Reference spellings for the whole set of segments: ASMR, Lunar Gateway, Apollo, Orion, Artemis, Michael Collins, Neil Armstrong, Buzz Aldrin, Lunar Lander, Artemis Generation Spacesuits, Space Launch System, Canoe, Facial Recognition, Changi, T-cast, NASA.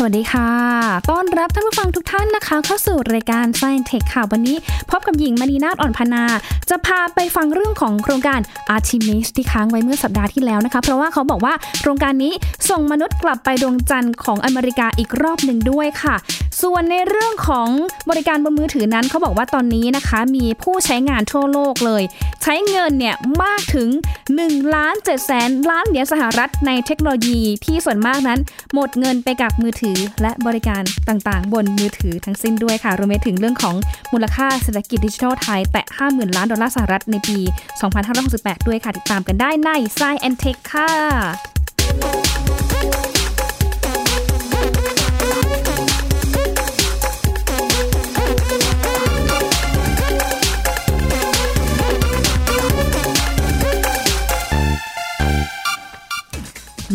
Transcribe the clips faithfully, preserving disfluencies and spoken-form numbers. สวัสดีค่ะต้อนรับท่านผู้ฟังทุกท่านนะคะเข้าสู่รายการ Science Tech ค่ะวันนี้พบกับหญิงมณีนาฏอ่อนพนาจะพาไปฟังเรื่องของโครงการ Artemis ที่ค้างไว้เมื่อสัปดาห์ที่แล้วนะคะเพราะว่าเขาบอกว่าโครงการนี้ส่งมนุษย์กลับไปดวงจันทร์ของอเมริกาอีกรอบหนึ่งด้วยค่ะส่วนในเรื่องของบริการบนมือถือนั้นเขาบอกว่าตอนนี้นะคะมีผู้ใช้งานทั่วโลกเลยใช้เงินเนี่ยมากถึงหนึ่งล้านเจ็ดแสนล้านเหรียญสหรัฐในเทคโนโลยีที่ส่วนมากนั้นหมดเงินไปกับมือถือและบริการต่างๆบนมือถือทั้งสิ้นด้วยค่ะรวมไปถึงเรื่องของมูลค่าเศรษฐกิจดิจิทัลไทยแตะ ห้าหมื่น ล้านดอลลาร์สหรัฐในปีสองพันห้าร้อยหกสิบแปดด้วยค่ะติดตามกันได้ใน Science and Tech ค่ะ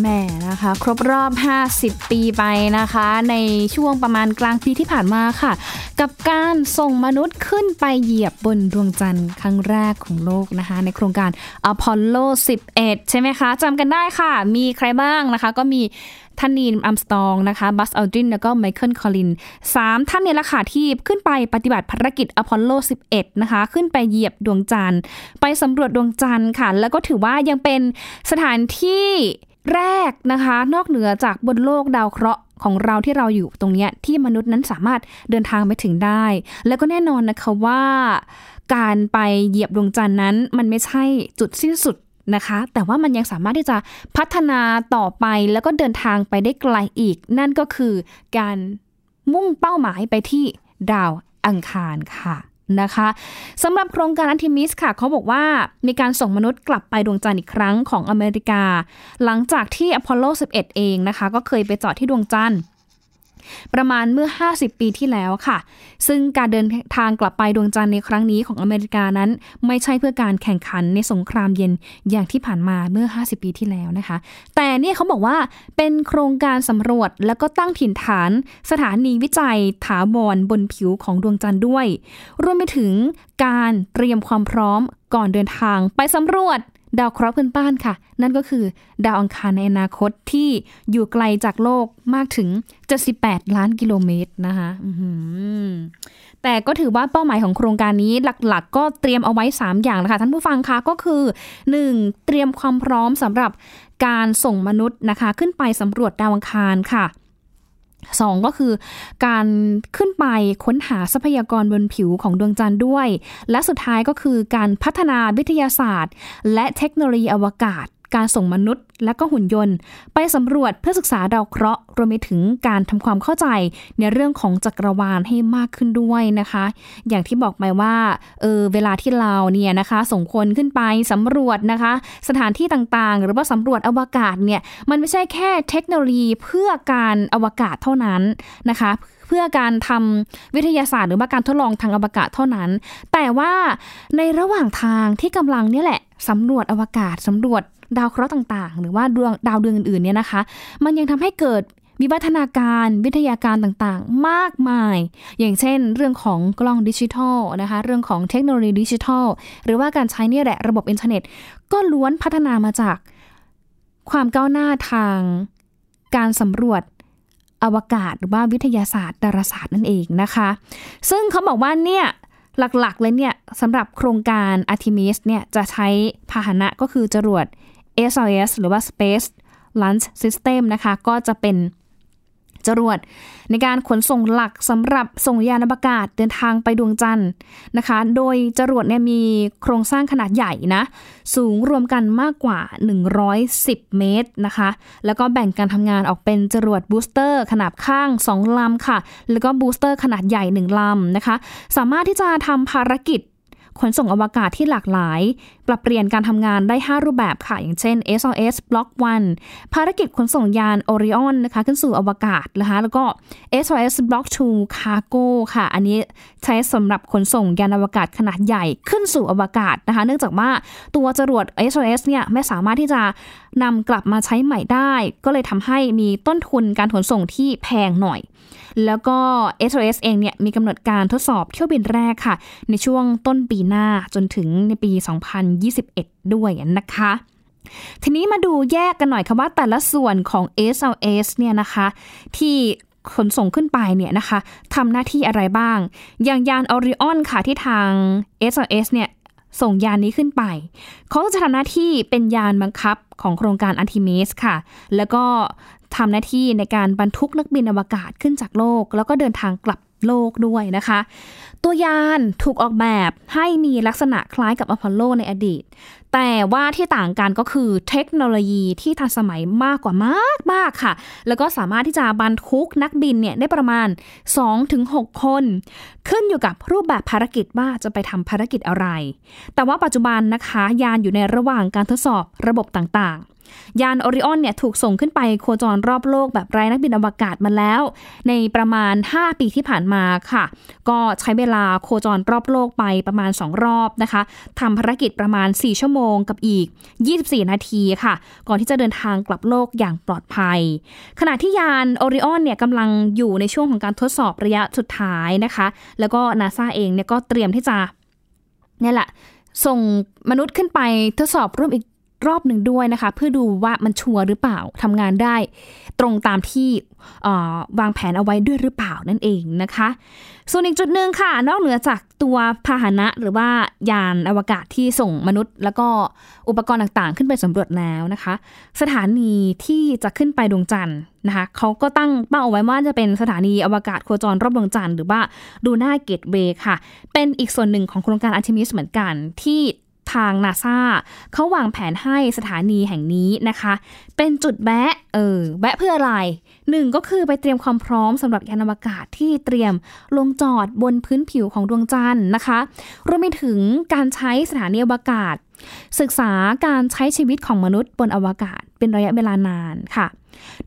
แม่นะคะครบรอบห้าสิบปีไปนะคะในช่วงประมาณกลางปีที่ผ่านมาค่ะกับการส่งมนุษย์ขึ้นไปเหยียบบนดวงจันทร์ครั้งแรกของโลกนะคะในโครงการอพอลโลสิบเอ็ดใช่ไหมคะจำกันได้ค่ะมีใครบ้างนะคะก็มีท่านนีล อัมสตรองนะคะบัส อัลดรินแล้วก็ไมเคิล คอลลินสามท่านเนี่ยแหละค่ะที่ขึ้นไปปฏิบัติภารกิจอพอลโลสิบเอ็ดนะคะขึ้นไปเหยียบดวงจันทร์ไปสำรวจดวงจันทร์ค่ะแล้วก็ถือว่ายังเป็นสถานที่แรกนะคะนอกเหนือจากบนโลกดาวเคราะห์ของเราที่เราอยู่ตรงนี้ที่มนุษย์นั้นสามารถเดินทางไปถึงได้แล้วก็แน่นอนนะคะว่าการไปเหยียบดวงจันทร์นั้นมันไม่ใช่จุดสิ้นสุดนะคะแต่ว่ามันยังสามารถที่จะพัฒนาต่อไปแล้วก็เดินทางไปได้ไกลอีกนั่นก็คือการมุ่งเป้าหมายไปที่ดาวอังคารค่ะนะคะสำหรับโครงการ Artemis ค่ะเขาบอกว่ามีการส่งมนุษย์กลับไปดวงจันทร์อีกครั้งของอเมริกาหลังจากที่ Apollo สิบเอ็ด เองนะคะก็เคยไปจอดที่ดวงจันทร์ประมาณเมื่อห้าสิบปีที่แล้วค่ะซึ่งการเดินทางกลับไปดวงจันทร์ในครั้งนี้ของอเมริกานั้นไม่ใช่เพื่อการแข่งขันในสงครามเย็นอย่างที่ผ่านมาเมื่อห้าสิบปีที่แล้วนะคะแต่เนี่ยเขาบอกว่าเป็นโครงการสำรวจแล้วก็ตั้งถิ่นฐานสถานีวิจัยถาวรบนผิวของดวงจันทร์ด้วยรวมไปถึงการเตรียมความพร้อมก่อนเดินทางไปสำรวจดาวเคราะห์เพื่อนบ้านค่ะนั่นก็คือดาวอังคารในอนาคตที่อยู่ไกลจากโลกมากถึงเจ็ดสิบแปดล้านกิโลเมตรนะคะแต่ก็ถือว่าเป้าหมายของโครงการนี้หลักๆก็เตรียมเอาไว้สามอย่างนะคะท่านผู้ฟังคะก็คือหนึ่งเตรียมความพร้อมสำหรับการส่งมนุษย์นะคะขึ้นไปสำรวจดาวอังคารค่ะสองก็คือการขึ้นไปค้นหาทรัพยากรบนผิวของดวงจันทร์ด้วยและสุดท้ายก็คือการพัฒนาวิทยาศาสตร์และเทคโนโลยีอวกาศการส่งมนุษย์และก็หุ่นยนต์ไปสำรวจเพื่อศึกษาดาวเคราะห์รวมไปถึงการทำความเข้าใจในเรื่องของจักรวาลให้มากขึ้นด้วยนะคะอย่างที่บอกไปว่าเออเวลาที่เราเนี่ยนะคะส่งคนขึ้นไปสำรวจนะคะสถานที่ต่างๆหรือว่าสำรวจอวกาศเนี่ยมันไม่ใช่แค่เทคโนโลยีเพื่อการอวกาศเท่านั้นนะคะเพื่อการทำวิทยาศาสตร์หรือว่าการทดลองทางอวกาศเท่านั้นแต่ว่าในระหว่างทางที่กำลังนี่แหละสำรวจอวกาศสำรวจดาวเคราะห์ต่างๆหรือว่าดวงดาวดวงอื่นๆเนี่ยนะคะมันยังทำให้เกิดวิวัฒนาการวิทยาการต่างๆมากมายอย่างเช่นเรื่องของกล้องดิจิทัลนะคะเรื่องของเทคโนโลยีดิจิทัลหรือว่าการใช้เนี่ยแหละระบบอินเทอร์เน็ตก็ล้วนพัฒนามาจากความก้าวหน้าทางการสำรวจอวกาศหรือว่าวิทยาศาสตร์ดาราศาสตร์นั่นเองนะคะซึ่งเขาบอกว่าเนี่ยหลักๆเลยเนี่ยสำหรับโครงการ Artemis เนี่ยจะใช้พาหนะก็คือจรวด เอส แอล เอส หรือว่า Space Launch System นะคะก็จะเป็นจรวดในการขนส่งหลักสำหรับส่งยานอวกาศเดินทางไปดวงจันทร์นะคะโดยจรวดเนี่ยมีโครงสร้างขนาดใหญ่นะสูงรวมกันมากกว่าหนึ่งร้อยสิบเมตรนะคะแล้วก็แบ่งการทำงานออกเป็นจรวดบูสเตอร์ขนาดข้างสองลำค่ะแล้วก็บูสเตอร์ขนาดใหญ่หนึ่งลำนะคะสามารถที่จะทำภารกิจขนส่งอวกาศที่หลากหลายปรับเปลี่ยนการทำงานได้ห้ารูปแบบค่ะอย่างเช่น เอส แอล เอส Block หนึ่งภารกิจขนส่งยาน Orion นะคะขึ้นสู่อวกาศนะคะแล้วก็ เอส แอล เอส Block สอง Cargo ค่ะอันนี้ใช้สำหรับขนส่งยานอวกาศขนาดใหญ่ขึ้นสู่อวกาศนะคะเนื่องจากว่าตัวจรวด เอส แอล เอส เนี่ยไม่สามารถที่จะนำกลับมาใช้ใหม่ได้ก็เลยทำให้มีต้นทุนการขนส่งที่แพงหน่อยแล้วก็ เอส โอ เอส เองเนี่ยมีกำหนดการทดสอบเที่ยวบินแรกค่ะในช่วงต้นปีหน้าจนถึงในปีสองพันยี่สิบเอ็ดด้วยนะคะทีนี้มาดูแยกกันหน่อยค่ะว่าแต่ละส่วนของ เอส โอ เอส เนี่ยนะคะที่ ขนส่งขึ้นไปเนี่ยนะคะทำหน้าที่อะไรบ้างอย่างยานออริออนค่ะที่ทาง เอส แอนด์ เอส เนี่ยส่งยานนี้ขึ้นไปเขาจะทำหน้าที่เป็นยานบังคับของโครงการ Artemis ค่ะแล้วก็ทำหน้าที่ในการบรรทุกนักบินอวกาศขึ้นจากโลกแล้วก็เดินทางกลับโลกด้วยนะคะตัวยานถูกออกแบบให้มีลักษณะคล้ายกับอพอลโลในอดีตแต่ว่าที่ต่างกันก็คือเทคโนโลยีที่ทันสมัยมากกว่ามากมากค่ะแล้วก็สามารถที่จะบรรทุกนักบินเนี่ยได้ประมาณ สองถึงหก คนขึ้นอยู่กับรูปแบบภารกิจว่าจะไปทำภารกิจอะไรแต่ว่าปัจจุบันนะคะยานอยู่ในระหว่างการทดสอบระบบต่างๆยานออริออนเนี่ยถูกส่งขึ้นไปโคจรรอบโลกแบบไร้นักบินอวกาศมาแล้วในประมาณห้าปีที่ผ่านมาค่ะก็ใช้เวลาโคจรรอบโลกไปประมาณสองรอบนะคะทำภารกิจประมาณสี่ชั่วโมงกับอีกยี่สิบสี่นาทีค่ะก่อนที่จะเดินทางกลับโลกอย่างปลอดภัยขณะที่ยานออริออนเนี่ยกำลังอยู่ในช่วงของการทดสอบระยะสุดท้ายนะคะแล้วก็ NASA เองเนี่ยก็เตรียมที่จะนี่แหละส่งมนุษย์ขึ้นไปทดสอบร่วมอีกรอบหนึ่งด้วยนะคะเพื่อดูว่ามันชัวร์หรือเปล่าทำงานได้ตรงตามที่วางแผนเอาไว้ด้วยหรือเปล่านั่นเองนะคะส่วนอีกจุดหนึ่งค่ะนอกเหนือจากตัวพาหนะหรือว่ายานอวกาศที่ส่งมนุษย์แล้วก็อุปกรณ์ต่างๆขึ้นไปสำรวจแล้วนะคะสถานีที่จะขึ้นไปดวงจันทร์นะคะเขาก็ตั้งเป้าเอาไว้ว่าจะเป็นสถานีอวกาศโคจรรอบดวงจันทร์หรือว่าลูน่าเกตเวย์ค่ะเป็นอีกส่วนหนึ่งของโครงการอาร์เทมิสเหมือนกันที่ทาง NASA เขาวางแผนให้สถานีแห่งนี้นะคะเป็นจุดแวะเออแวะเพื่ออะไรหนึ่งก็คือไปเตรียมความพร้อมสำหรับยานอวกาศที่เตรียมลงจอดบนพื้นผิวของดวงจันทร์นะคะรวมไปถึงการใช้สถานีอวกาศศึกษาการใช้ชีวิตของมนุษย์บนอวกาศเป็นระยะเวลานานค่ะ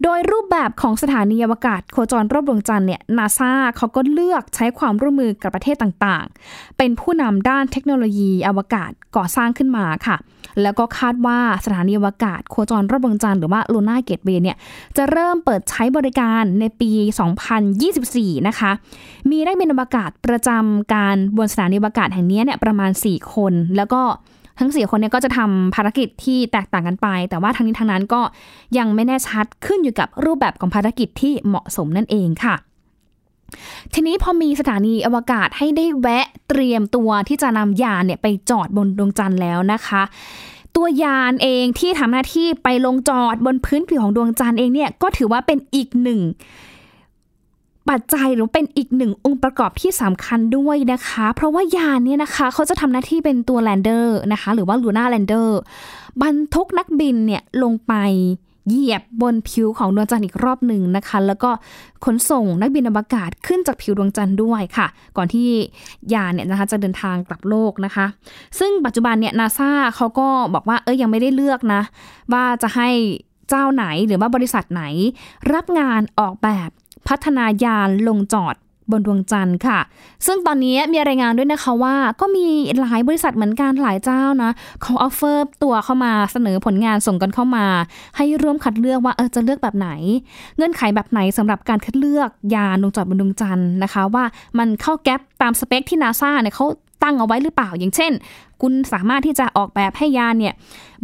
โดยรูปแบบของสถานีอวกาศโคจรรอบดวงจันทร์เนี่ย NASA เขาก็เลือกใช้ความร่วมมือกับประเทศต่างๆเป็นผู้นำด้านเทคโนโลยีอวกาศก่อสร้างขึ้นมาค่ะแล้วก็คาดว่าสถานีอวกาศโคจรรอบดวงจันทร์หรือว่า Lunar Gateway เนี่ยจะเริ่มเปิดใช้บริการในปีสองพันยี่สิบสี่นะคะมีนักบินอวกาศประจำการบนสถานีอวกาศแห่งนี้เนี่ยประมาณสี่คนแล้วก็ทั้งสี่คนเนี่ยก็จะทำภารกิจที่แตกต่างกันไปแต่ว่าทั้งนี้ทั้งนั้นก็ยังไม่แน่ชัดขึ้นอยู่กับรูปแบบของภารกิจที่เหมาะสมนั่นเองค่ะทีนี้พอมีสถานีอวกาศให้ได้แวะเตรียมตัวที่จะนำยานเนี่ยไปจอดบนดวงจันทร์แล้วนะคะตัวยานเองที่ทำหน้าที่ไปลงจอดบนพื้นผิวของดวงจันทร์เองเนี่ยก็ถือว่าเป็นอีกหนึ่งปัจจัยหรือเป็นอีกหนึ่งองค์ประกอบที่สำคัญด้วยนะคะเพราะว่ายานเนี่ยนะคะเขาจะทำหน้าที่เป็นตัวแลนเดอร์นะคะหรือว่า Lunar Lander บรรทุกนักบินเนี่ยลงไปเหยียบบนผิวของดวงจันทร์อีกรอบหนึ่งนะคะแล้วก็ขนส่งนักบินอวกาศขึ้นจากผิวดวงจันทร์ด้วยค่ะก่อนที่ยานเนี่ยนะคะจะเดินทางกลับโลกนะคะซึ่งปัจจุบันเนี่ย NASA เขาก็บอกว่าเอ้ยยังไม่ได้เลือกนะว่าจะให้เจ้าไหนหรือว่าบริษัทไหนรับงานออกแบบพัฒนายานลงจอดบนดวงจันทร์ค่ะซึ่งตอนนี้มีรายงานด้วยนะคะว่าก็มีหลายบริษัทเหมือนกันหลายเจ้านะเขาออฟเฟอร์ตัวเข้ามาเสนอผลงานส่งกันเข้ามาให้ร่วมคัดเลือกว่าเออจะเลือกแบบไหนเงื่อนไขแบบไหนสำหรับการคัดเลือกยานลงจอดบนดวงจันทร์นะคะว่ามันเข้าแก๊ปตามสเปคที่ NASA เนี่ยเขาตั้งเอาไว้หรือเปล่าอย่างเช่นคุณสามารถที่จะออกแบบให้ยานเนี่ย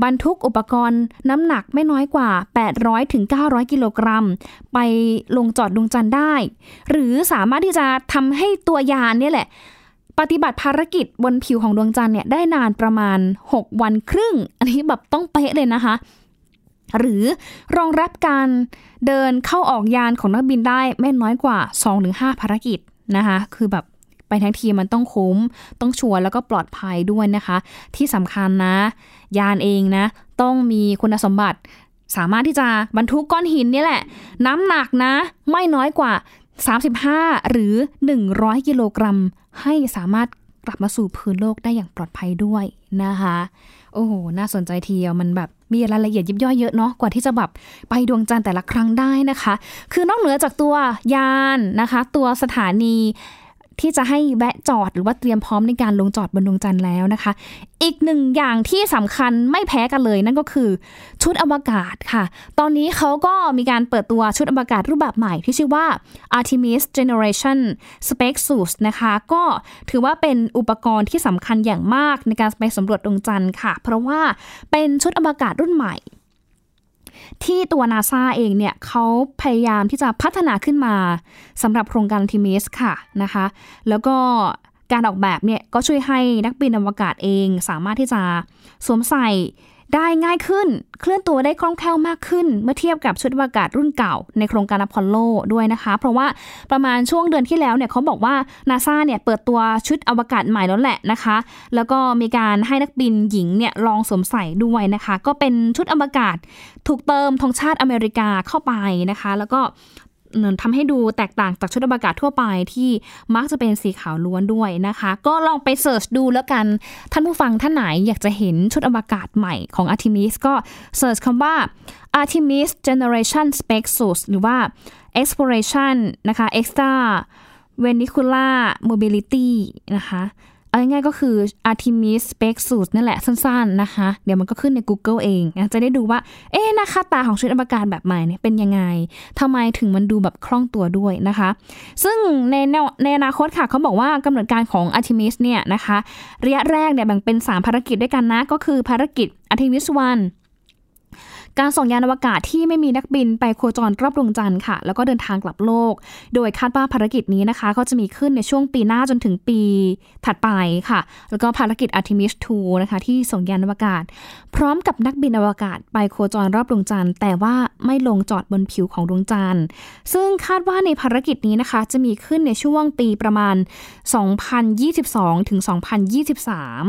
บรรทุกอุปกรณ์น้ำหนักไม่น้อยกว่า แปดร้อยถึงเก้าร้อย กิโลกรัมไปลงจอดดวงจันทร์ได้หรือสามารถที่จะทำให้ตัวยานเนี่ยแหละปฏิบัติภารกิจบนผิวของดวงจันทร์เนี่ยได้นานประมาณหกวันครึ่งอันนี้แบบต้องเป๊ะเลยนะคะหรือรองรับการเดินเข้าออกยานของนักบินได้ไม่น้อยกว่า สองถึงห้า ภารกิจนะคะคือแบบไปทั้งทีมันต้องคุ้มต้องชัวร์แล้วก็ปลอดภัยด้วยนะคะที่สำคัญนะยานเองนะต้องมีคุณสมบัติสามารถที่จะบรรทุกก้อนหินนี่แหละน้ำหนักนะไม่น้อยกว่าสามสิบห้าหรือหนึ่งร้อยกิโลกรัมให้สามารถกลับมาสู่พื้นโลกได้อย่างปลอดภัยด้วยนะคะโอ้โหน่าสนใจทีเดียวมันแบบมีรายละเอียดยิบย่อยเยอะเนาะกว่าที่จะแบบไปดวงจันทร์แต่ละครั้งได้นะคะคือนอกเหนือจากตัวยานนะคะตัวสถานีที่จะให้แวะจอดหรือว่าเตรียมพร้อมในการลงจอดบนดวงจันทร์แล้วนะคะอีกหนึ่งอย่างที่สำคัญไม่แพ้กันเลยนั่นก็คือชุดอวกาศค่ะตอนนี้เขาก็มีการเปิดตัวชุดอวกาศรูปแบบใหม่ที่ชื่อว่า Artemis Generation Spacesuits นะคะก็ถือว่าเป็นอุปกรณ์ที่สำคัญอย่างมากในการไปสำรวจดวงจันทร์ค่ะเพราะว่าเป็นชุดอวกาศรุ่นใหม่ ที่ตัว NASA เองเนี่ยเขาพยายามที่จะพัฒนาขึ้นมาสำหรับโครงการ Artemis ค่ะนะคะแล้วก็การออกแบบเนี่ยก็ช่วยให้นักบินอวกาศเองสามารถที่จะสวมใส่ได้ง่ายขึ้นเคลื่อนตัวได้คล่องแคล่วมากขึ้นเมื่อเทียบกับชุดอวกาศรุ่นเก่าในโครงการอพอลโลด้วยนะคะเพราะว่าประมาณช่วงเดือนที่แล้วเนี่ยเขาบอกว่า NASA เนี่ยเปิดตัวชุดอวกาศใหม่แล้วแหละนะคะแล้วก็มีการให้นักบินหญิงเนี่ยลองสวมใส่ด้วยนะคะก็เป็นชุดอวกาศถูกเติมธงชาติอเมริกาเข้าไปนะคะแล้วก็ทำให้ดูแตกต่างจากชุดอวกาศทั่วไปที่มักจะเป็นสีขาวล้วนด้วยนะคะก็ลองไปเสิร์ชดูแล้วกันท่านผู้ฟังท่านไหนอยากจะเห็นชุดอวกาศใหม่ของ Artemis ก็เสิร์ชคำว่า Artemis Generation Spacesuits หรือว่า Exploration นะคะ Extra Vernacular Mobility นะคะเอาง่ายๆก็คือ Artemis Spacesuits นั่นแหละสั้นๆนะคะเดี๋ยวมันก็ขึ้นใน Google เองจะได้ดูว่าเอ๊ะนะคะตาของชุดอวกาศแบบใหม่เนี่ยเป็นยังไงทำไมถึงมันดูแบบคล่องตัวด้วยนะคะซึ่งในในอนาคตค่ะเขาบอกว่ากำหนดการของ Artemis เนี่ยนะคะระยะแรกเนี่ยแบ่งเป็นสามภารกิจด้วยกันนะก็คือภารกิจ Artemis วันการส่งยานอวกาศที่ไม่มีนักบินไปโคจรรอบดวงจันทร์ค่ะแล้วก็เดินทางกลับโลกโดยคาดว่าภารกิจนี้นะคะก็จะมีขึ้นในช่วงปีหน้าจนถึงปีถัดไปค่ะแล้วก็ภารกิจ Artemis ทูนะคะที่ส่งยานอวกาศพร้อมกับนักบินอวกาศไปโคจรรอบดวงจันทร์แต่ว่าไม่ลงจอดบนผิวของดวงจันทร์ซึ่งคาดว่าในภารกิจนี้นะคะจะมีขึ้นในช่วงปีประมาณสองพันยี่สิบสองถึงสองพันยี่สิบสาม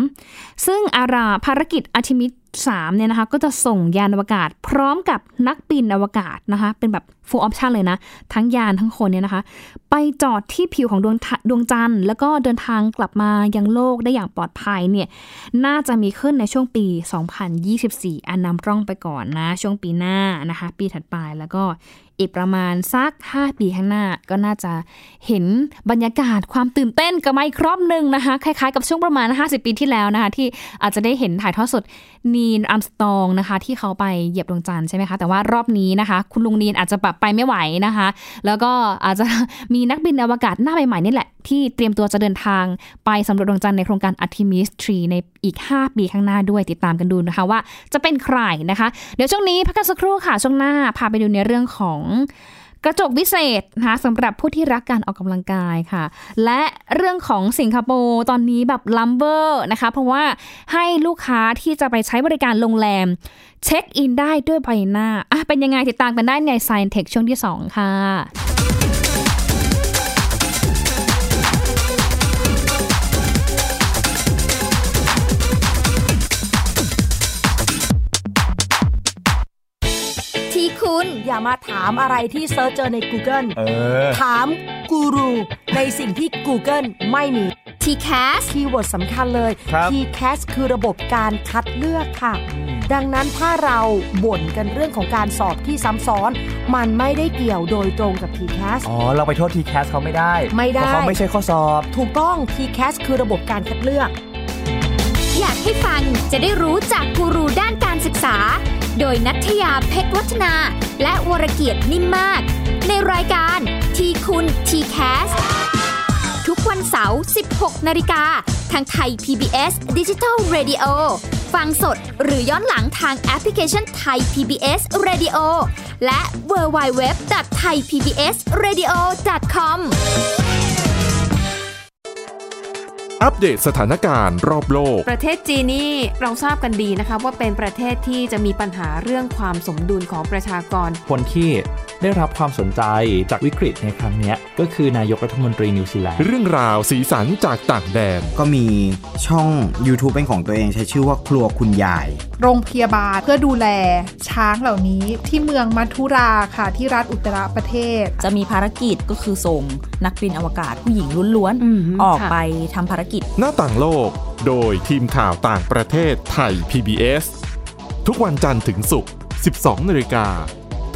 ซึ่งอาราภารกิจ Artemisสามเนี่ยนะคะก็จะส่งยานอวกาศพร้อมกับนักบินอวกาศนะคะเป็นแบบ full option เลยนะทั้งยานทั้งคนเนี่ยนะคะไปจอดที่ผิวของดวงดวงจันทร์แล้วก็เดินทางกลับมายังโลกได้อย่างปลอดภัยเนี่ยน่าจะมีขึ้นในช่วงปีสองพันยี่สิบสี่อันนำร่องไปก่อนนะช่วงปีหน้านะคะปีถัดไปแล้วก็อีกประมาณสักห้าปีข้างหน้าก็น่าจะเห็นบรรยากาศความตื่นเต้นกับไมค์ครอบนึงนะคะคล้ายๆกับช่วงประมาณห้าสิบปีที่แล้วนะคะที่อาจจะได้เห็นถ่ายทอดสดนีล อาร์มสตรองนะคะที่เขาไปเหยียบดวงจันทร์ใช่ไหมคะแต่ว่ารอบนี้นะคะคุณลุงนีลอาจจะแบบไปไม่ไหวนะคะแล้วก็อาจจะมีนักบินอวกาศหน้าใหม่ๆนี่แหละที่เตรียมตัวจะเดินทางไปสำรวจดวงจันทร์ในโครงการ Artemis ทรีในอีกห้าปีข้างหน้าด้วยติดตามกันดูนะคะว่าจะเป็นใครนะคะเดี๋ยวช่วงนี้พักกันสักครู่ค่ะช่วงหน้าพาไปดูในเรื่องของกระจกวิเศษนะคะสำหรับผู้ที่รักการออกกำลังกายค่ะและเรื่องของสิงคโปร์ตอนนี้แบบล้ำเวอร์นะคะเพราะว่าให้ลูกค้าที่จะไปใช้บริการโรงแรมเช็คอินได้ด้วยใบหน้าอ่ะเป็นยังไงติดตามกันได้ใน Science Tech ช่วงที่สองค่ะอย่ามาถามอะไรที่เซิร์ชเจอใน Google เออถามกูรูในสิ่งที่ Google ไม่มี T-cast คีย์เวิร์ดสำคัญเลย T-cast คือระบบการคัดเลือกค่ะดังนั้นถ้าเราบ่นกันเรื่องของการสอบที่ซ้ำซ้อนมันไม่ได้เกี่ยวโดยตรงกับ T-cast อ๋อเราไปโทษ T-cast เขาไม่ได้ไม่ได้เพราะเขาไม่ใช่ข้อสอบถูกต้อง T-cast คือระบบการคัดเลือกอยากให้ฟังจะได้รู้จากกูรูด้านการศึกษาโดยนัทยาเพชรวัฒนาและวรเกียรตินิ่มมากในรายการทีคุณ T-cast ทุกวันเสาร์ สิบหกนาฬิกา นทางไทย พี บี เอส Digital Radio ฟังสดหรือย้อนหลังทางแอปพลิเคชันไทย พี บี เอส Radio และ ดับเบิลยู ดับเบิลยู ดับเบิลยู ดอท ไทย พี บี เอส เรดิโอ ดอท คอม อัปเดตสถานการณ์รอบโลกประเทศจีนนี่เราทราบกันดีนะคะว่าเป็นประเทศที่จะมีปัญหาเรื่องความสมดุลของประชากรคนที่ได้รับความสนใจจากวิกฤตในครั้งนี้ก็คือนายกรัฐมนตรีนิวซีแลนด์เรื่องราวสีสันจากต่างแดนก็มีช่อง YouTube เป็นของตัวเองใช้ชื่อว่าครัวคุณยายโรงพยาบาลเพื่อดูแลช้างเหล่านี้ที่เมืองมัทุราค่ะที่รัฐอุตตรประเทศจะมีภารกิจก็คือส่งนักบินอวกาศผู้หญิงล้วนๆออกไปทำภารกิจหน้าต่างโลกโดยทีมข่าวต่างประเทศไทย พี บี เอส ทุกวันจันทร์ถึงศุกร์ สิบสองนาฬิกา น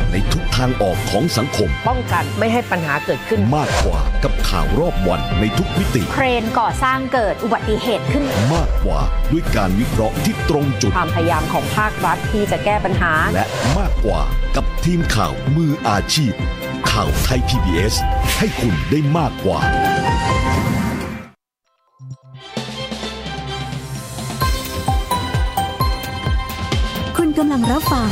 ในทุกทางออกของสังคมป้องกันไม่ให้ปัญหาเกิดขึ้นมากกว่ากับข่าวรอบวันในทุกมิติเครนก่อสร้างเกิดอุบัติเหตุขึ้นมากกว่าด้วยการวิเคราะห์ที่ตรงจุดความพยายามของภาครัฐที่จะแก้ปัญหาและมากกว่ากับทีมข่าวมืออาชีพข่าวไทย พี บี เอส ให้คุณได้มากกว่าคุณกำลังรับฟัง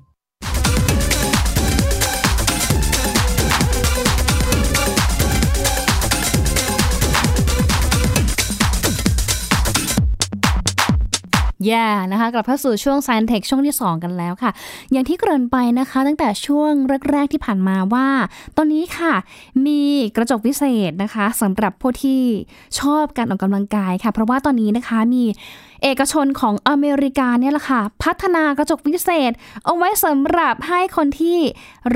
Yeah นะคะกลับเข้าสู่ช่วง Science Tech ช่วงที่สองกันแล้วค่ะอย่างที่เกริ่นไปนะคะตั้งแต่ช่วงแรกๆที่ผ่านมาว่าตอนนี้ค่ะมีกระจกวิเศษนะคะสำหรับผู้ที่ชอบการออกกำลังกายค่ะเพราะว่าตอนนี้นะคะมีเอกชนของอเมริกาเนี่ยแหละค่ะพัฒนากระจกวิเศษเอาไว้สำหรับให้คนที่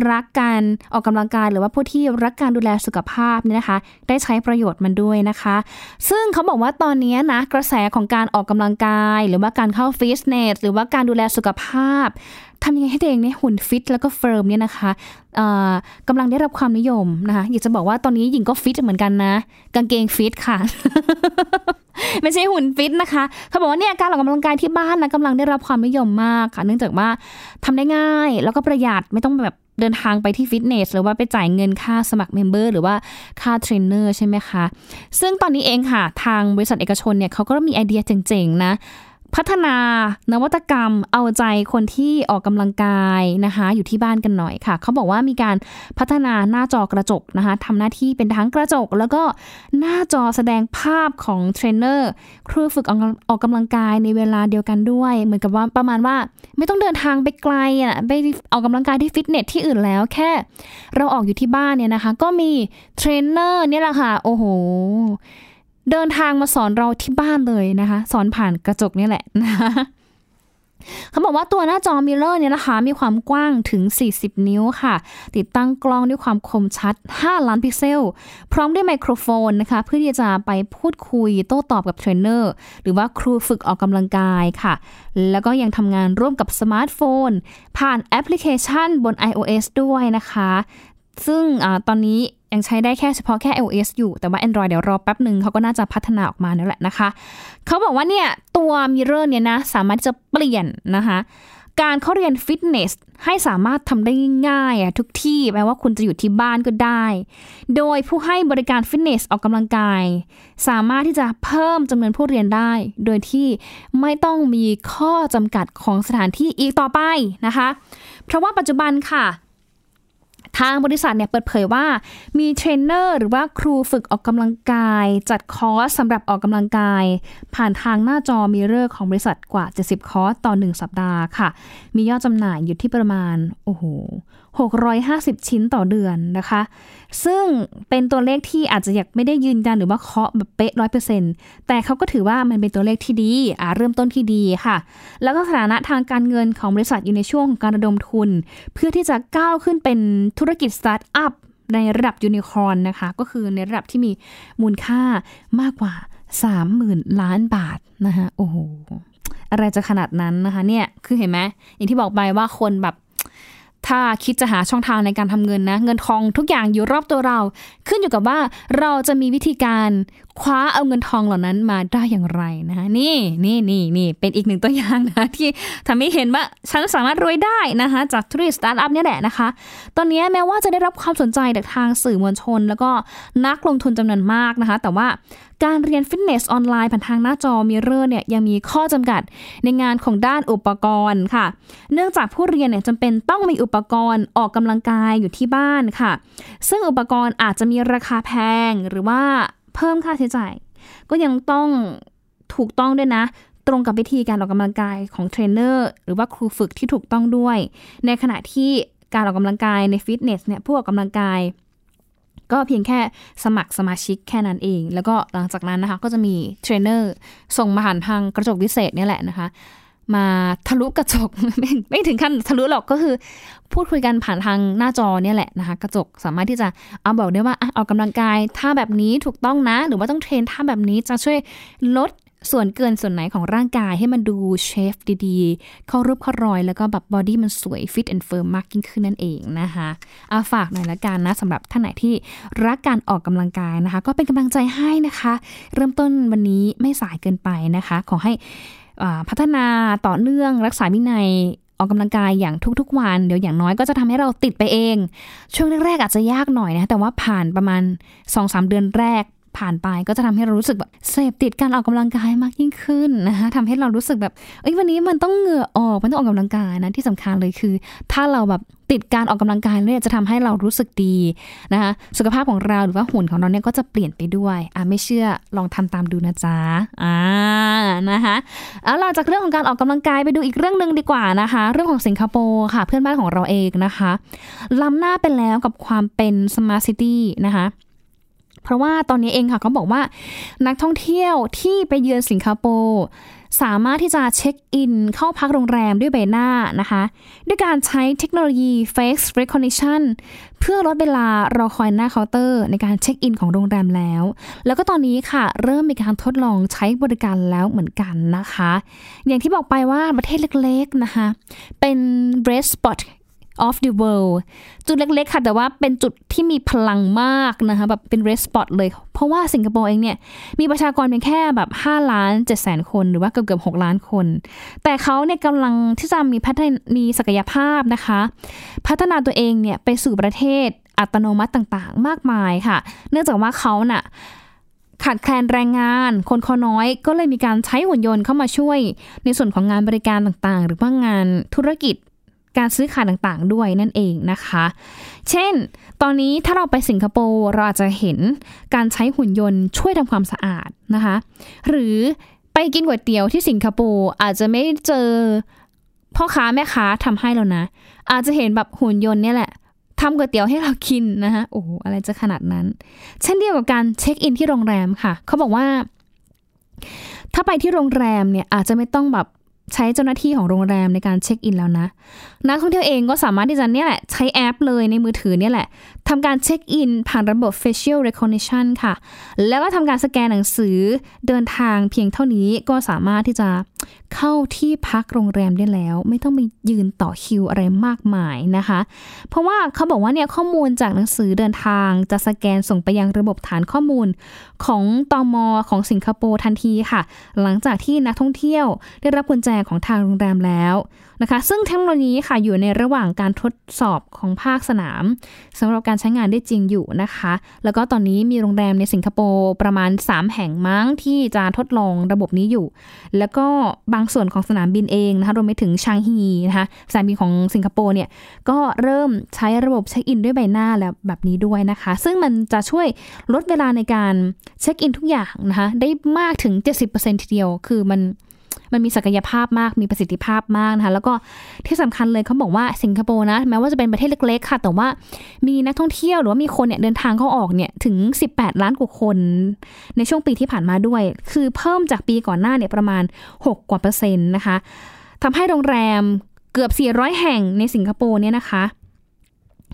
รักการออกกำลังกายหรือว่าผู้ที่รักการดูแลสุขภาพเนี่ยนะคะได้ใช้ประโยชน์มันด้วยนะคะซึ่งเขาบอกว่าตอนนี้นะกระแสของการออกกำลังกายหรือว่าการเข้าฟิตเนสหรือว่าการดูแลสุขภาพทำยังไงให้ตัวเองเนี่ยหุ่นฟิตแล้วก็เฟิร์มเนี่ยนะคะกำลังได้รับความนิยมนะคะอยากจะบอกว่าตอนนี้หญิงก็ฟิตเหมือนกันนะกางเกงฟิตค่ะ ไม่ใช่หุ่นฟิตนะคะเขาบอกว่าเนี่ยการออกกำลังกายที่บ้านนะกำลังได้รับความนิยมมากค่ะเนื่องจากว่าทำได้ง่ายแล้วก็ประหยัดไม่ต้องแบบเดินทางไปที่ฟิตเนสหรือว่าไปจ่ายเงินค่าสมัครเมมเบอร์หรือว่าค่าเทรนเนอร์ใช่ไหมคะซึ่งตอนนี้เองค่ะทางบริษัทเอกชนเนี่ยเขาก็มีไอเดียเจ๋งๆนะพัฒนานวัตกรรมเอาใจคนที่ออกกำลังกายนะคะอยู่ที่บ้านกันหน่อยค่ะเขาบอกว่ามีการพัฒนาหน้าจอกระจกนะคะทำหน้าที่เป็นทั้งกระจกแล้วก็หน้าจอแสดงภาพของเทรนเนอร์ครูฝึกออกกำลังกายในเวลาเดียวกันด้วยเหมือนกับว่าประมาณว่าไม่ต้องเดินทางไปไกลอ่ะไปออกกำลังกายที่ฟิตเนสที่อื่นแล้วแค่เราออกอยู่ที่บ้านเนี่ยนะคะก็มีเทรนเนอร์เนี่ยแหละค่ะโอ้โหเดินทางมาสอนเราที่บ้านเลยนะคะสอนผ่านกระจกนี่แหละนะคะเขาบอกว่าตัวหน้าจอมิเรอร์เนี่ยนะคะมีความกว้างถึงสี่สิบนิ้วค่ะติดตั้งกล้องด้วยความคมชัดห้าล้านพิกเซลพร้อมด้วยไมโครโฟนนะคะเพื่อที่จะไปพูดคุยโต้ตอบกับเทรนเนอร์หรือว่าครูฝึกออกกำลังกายค่ะแล้วก็ยังทำงานร่วมกับสมาร์ทโฟนผ่านแอปพลิเคชันบน iOS ด้วยนะคะซึ่งอ่าตอนนี้ยังใช้ได้แค่เฉพาะแค่ iOS อยู่แต่ว่า Android เดี๋ยวรอแป๊บนึงเขาก็น่าจะพัฒนาออกมาแล้วแหละนะคะเขาบอกว่าเนี่ยตัว Mirror เนี่ยนะสามารถจะเปลี่ยนนะคะการเข้าเรียนฟิตเนสให้สามารถทำได้ง่ายๆทุกที่แม้ว่าคุณจะอยู่ที่บ้านก็ได้โดยผู้ให้บริการฟิตเนสออกกำลังกายสามารถที่จะเพิ่มจำนวนผู้เรียนได้โดยที่ไม่ต้องมีข้อจำกัดของสถานที่อีกต่อไปนะคะเพราะว่าปัจจุบันค่ะทางบริษัทเนี่ยเปิดเผยว่ามีเทรนเนอร์หรือว่าครูฝึกออกกำลังกายจัดคอร์สสำหรับออกกำลังกายผ่านทางหน้าจอมิเรอร์ของบริษัทกว่าเจ็ดสิบคอร์สต่อหนึ่งสัปดาห์ค่ะมียอดจำหน่ายอยู่ที่ประมาณโอ้โหหกร้อยห้าสิบชิ้นต่อเดือนนะคะซึ่งเป็นตัวเลขที่อาจจะยังไม่ได้ยืนยันหรือว่าเคาะแบบเป๊ะ ร้อยเปอร์เซ็นต์ แต่เขาก็ถือว่ามันเป็นตัวเลขที่ดีอ่าเริ่มต้นที่ดีค่ะแล้วก็สถานะทางการเงินของบริษัทอยู่ในช่วงการระดมทุนเพื่อที่จะก้าวขึ้นเป็นธุรกิจสตาร์ทอัพในระดับยูนิคอร์นนะคะก็คือในระดับที่มีมูลค่ามากกว่า สามหมื่น ล้านบาทนะคะโอ้โหอะไรจะขนาดนั้นนะคะเนี่ยคือเห็นไหมอย่างที่บอกไปว่าคนแบบถ้าคิดจะหาช่องทางในการทำเงินนะเงินทองทุกอย่างอยู่รอบตัวเราขึ้นอยู่กับว่าเราจะมีวิธีการคว้าเอาเงินทองเหล่านั้นมาได้อย่างไรนะนี่นี่นี่นี่เป็นอีกหนึ่งตัวอย่างนะที่ทำให้เห็นว่าฉันสามารถรวยได้นะคะจากธุรกิจสตาร์ทอัพเนี่ยแหละนะคะตอนนี้แม้ว่าจะได้รับความสนใจจากทางสื่อมวลชนแล้วก็นักลงทุนจำนวนมากนะคะแต่ว่าการเรียนฟิตเนสออนไลน์ผ่านทางหน้าจอมิเรอร์เนี่ยยังมีข้อจำกัดในงานของด้านอุปกรณ์ค่ะเนื่องจากผู้เรียนเนี่ยจำเป็นต้องมีอุปกรณ์ออกกำลังกายอยู่ที่บ้านค่ะซึ่งอุปกรณ์อาจจะมีราคาแพงหรือว่าเพิ่มค่าใช้จ่ายก็ยังต้องถูกต้องด้วยนะตรงกับวิธีการออกกำลังกายของเทรนเนอร์หรือว่าครูฝึกที่ถูกต้องด้วยในขณะที่การออกกำลังกายในฟิตเนสเนี่ยผู้ออกกำลังกายก็เพียงแค่สมัครสมาชิกแค่นั้นเองแล้วก็หลังจากนั้นนะคะก็จะมีเทรนเนอร์ส่งมาผ่านทางกระจกวิเศษนี่แหละนะคะมาทะลุกระจก ไม่ไม่ถึงขั้นทะลุหรอกก็คือพูดคุยกันผ่านทางหน้าจอเนี่ยแหละนะคะกระจกสามารถที่จะเอาบอกได้ว่าออกกำลังกายท่าแบบนี้ถูกต้องนะหรือว่าต้องเทรนท่าแบบนี้จะช่วยลด ส่วนเกินส่วนไหนของร่างกายให้มันดูเชฟดีๆเข้ารูปเข้ารอยแล้วก็แบบบอดี้มันสวยฟิตแอนด์เฟิร์มมากยิ่งขึ้นนั่นเองนะคะเอาฝากหน่อยละกันนะสำหรับท่านไหนที่รักการออกกำลังกายนะคะก็เป็นกำลังใจให้นะคะเริ่มต้นวันนี้ไม่สายเกินไปนะคะขอให้พัฒนาต่อเนื่องรักษาวินัยออกกำลังกายอย่างทุกๆวันเดี๋ยวอย่างน้อยก็จะทำให้เราติดไปเองช่วงแรกๆอาจจะยากหน่อยนะแต่ว่าผ่านประมาณ สองถึงสาม เดือนแรกผ่านไปก็จะทำให้เรารู้สึกแบบเสพติดการออกกำลังกายมากยิ่งขึ้นนะคะทำให้เรารู้สึกแบบเอ้ยวันนี้มันต้องเหงื่อออกมันต้องออกกำลังกายนะที่สำคัญเลยคือถ้าเราแบบติดการออกกำลังกายเนี่ยจะทำให้เรารู้สึกดีนะคะสุขภาพของเราหรือว่าหุ่นของเราเนี่ยก็จะเปลี่ยนไปด้วยอ่ะไม่เชื่อลองทำตามดูนะจ๊ะอ่านะคะเอาล่ะจากเรื่องของการออกกำลังกายไปดูอีกเรื่องนึงดีกว่านะคะเรื่องของสิงคโปร์ค่ะเพื่อนบ้านของเราเองนะคะล้ำหน้าไปแล้วกับความเป็นสมาร์ทซิตี้นะคะเพราะว่าตอนนี้เองค่ะเขาบอกว่านักท่องเที่ยวที่ไปเยือนสิงคโปร์สามารถที่จะเช็คอินเข้าพักโรงแรมด้วยใบหน้านะคะด้วยการใช้เทคโนโลยี Face Recognition เพื่อลดเวลารอคอยหน้าเคาน์เตอร์ในการเช็คอินของโรงแรมแล้วแล้วก็ตอนนี้ค่ะเริ่มมีการทดลองใช้บริการแล้วเหมือนกันนะคะอย่างที่บอกไปว่าประเทศเล็กๆนะคะเป็น Bright Spot of the world จุดเล็กๆค่ะแต่ว่าเป็นจุดที่มีพลังมากนะคะแบบเป็น red spot เลยเพราะว่าสิงคโปร์เองเนี่ยมีประชากรเพียงแค่แบบห้าล้านเจ็ดแสนคนหรือว่าเกือบๆหกล้านคนแต่เขาเนี่ยกำลังที่จะมีพัฒนามีศักยภาพนะคะพัฒนาตัวเองเนี่ยไปสู่ประเทศอัตโนมัติต่างๆมากมายค่ะเนื่องจากว่าเขาน่ะขาดแคลนแรงงานคนคอน้อยก็เลยมีการใช้หุ่นยนต์เข้ามาช่วยในส่วนของงานบริการต่างๆหรือว่างานธุรกิจการซื้อขายต่างๆด้วยนั่นเองนะคะเช่นตอนนี้ถ้าเราไปสิงคโปร์เราอาจจะเห็นการใช้หุ่นยนต์ช่วยทำความสะอาดนะคะหรือไปกินก๋วยเตี๋ยวที่สิงคโปร์อาจจะไม่เจอพ่อค้าแม่ค้าทำให้แล้วนะอาจจะเห็นแบบหุ่นยนต์เนี่ยแหละทำก๋วยเตี๋ยวให้เรากินนะคะโอ้โหอะไรจะขนาดนั้นเช่นเดียวกับการเช็คอินที่โรงแรมค่ะเขาบอกว่าถ้าไปที่โรงแรมเนี่ยอาจจะไม่ต้องแบบใช้เจ้าหน้าที่ของโรงแรมในการเช็คอินแล้วนะนักท่องเที่ยวเองก็สามารถที่จะเนี่ยแหละใช้แอปเลยในมือถือเนี่ยแหละทำการเช็คอินผ่านระบบ Facial Recognition ค่ะแล้วก็ทำการสแกนหนังสือเดินทางเพียงเท่านี้ก็สามารถที่จะเข้าที่พักโรงแรมได้แล้วไม่ต้องไปยืนต่อคิวอะไรมากมายนะคะเพราะว่าเขาบอกว่าเนี่ยข้อมูลจากหนังสือเดินทางจะสแกนส่งไปยังระบบฐานข้อมูลของตม.ของสิงคโปร์ทันทีค่ะหลังจากที่นักท่องเที่ยวได้รับกุญแจของทางโรงแรมแล้วนะคะซึ่งเทคโนโลยีค่ะอยู่ในระหว่างการทดสอบของภาคสนามสำหรับการใช้งานได้จริงอยู่นะคะแล้วก็ตอนนี้มีโรงแรมในสิงคโปร์ประมาณสามแห่งมั้งที่จะทดลองระบบนี้อยู่แล้วก็บางส่วนของสนามบินเองนะคะรวมไปถึงชางฮีนะคะสนามบินของสิงคโปร์เนี่ยก็เริ่มใช้ระบบเช็คอินด้วยใบหน้าแล้วแบบนี้ด้วยนะคะซึ่งมันจะช่วยลดเวลาในการเช็คอินทุกอย่างนะคะได้มากถึง เจ็ดสิบเปอร์เซ็นต์ ทีเดียวคือมันมันมีศักยภาพมากมีประสิทธิภาพมากนะคะแล้วก็ที่สำคัญเลยเขาบอกว่าสิงคโปร์นะแม้ว่าจะเป็นประเทศเล็กๆค่ะแต่ว่ามีนักท่องเที่ยวหรือว่ามีคนเนี่ยเดินทางเข้าออกเนี่ยถึงสิบแปดล้านกว่าคนในช่วงปีที่ผ่านมาด้วยคือเพิ่มจากปีก่อนหน้าเนี่ยประมาณหกกว่าเปอร์เซ็นต์นะคะทำให้โรงแรมเกือบสี่ร้อยแห่งในสิงคโปร์เนี่ยนะคะ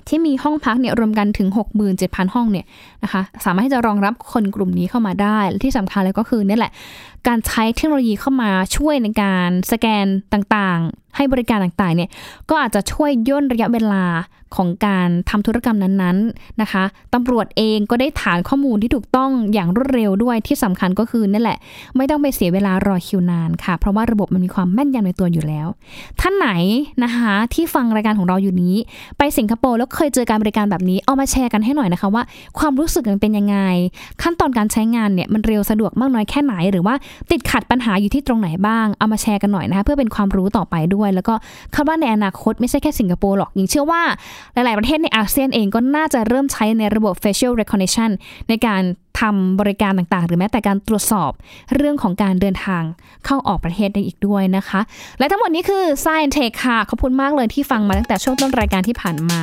ที่มีห้องพักเนี่ยรวมกันถึง หกหมื่นเจ็ดพัน ห้องเนี่ยนะคะสามารถที่จะรองรับคนกลุ่มนี้เข้ามาได้ที่สำคัญเลยก็คือนี่แหละการใช้เทคโนโลยีเข้ามาช่วยในการสแกนต่างๆให้บริการต่างๆเนี่ยก็อาจจะช่วยย่นระยะเวลาของการทำธุรกรรมนั้นๆนะคะตำรวจเองก็ได้ฐานข้อมูลที่ถูกต้องอย่างรวดเร็วด้วยที่สำคัญก็คือนี่แหละไม่ต้องไปเสียเวลารอคิวนานค่ะเพราะว่าระบบมันมีความแม่นยำในตัวอยู่แล้วท่านไหนนะคะที่ฟังรายการของเราอยู่นี้ไปสิงคโปร์แล้วเคยเจอการบริการแบบนี้เอามาแชร์กันให้หน่อยนะคะว่าความรู้สึกมันเป็นยังไงขั้นตอนการใช้งานเนี่ยมันเร็วสะดวกมากน้อยแค่ไหนหรือว่าติดขัดปัญหาอยู่ที่ตรงไหนบ้างเอามาแชร์กันหน่อยนะคะเพื่อเป็นความรู้ต่อไปด้วยแล้วก็คาดว่าในอนาคตไม่ใช่แค่สิงคโปร์หรอกยิ่งเชื่อว่าหลายๆประเทศในอาเซียนเองก็น่าจะเริ่มใช้ในระบบ Facial Recognition ในการทำบริการต่างๆหรือแม้แต่การตรวจสอบเรื่องของการเดินทางเข้าออกประเทศได้อีกด้วยนะคะและทั้งหมดนี้คือ Science Tech ค่ะขอบคุณมากเลยที่ฟังมาตั้งแต่ช่วงต้นรายการที่ผ่านมา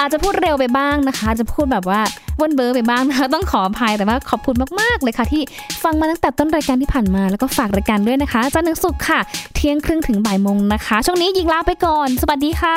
อาจจะพูดเร็วไปบ้างนะคะจะพูดแบบว่าวนเบอร์ไปบ้างนะคะต้องขออภัยแต่ว่าขอบคุณมากๆเลยค่ะที่ฟังมาตั้งแต่ต้นรายการที่ผ่านมาแล้วก็ฝากรายการด้วยนะคะจันทร์ถึงศุกร์ค่ะเที่ยงครึ่งถึงบ่ายโมงนะคะช่วงนี้ยิงลาไปก่อนสวัสดีค่ะ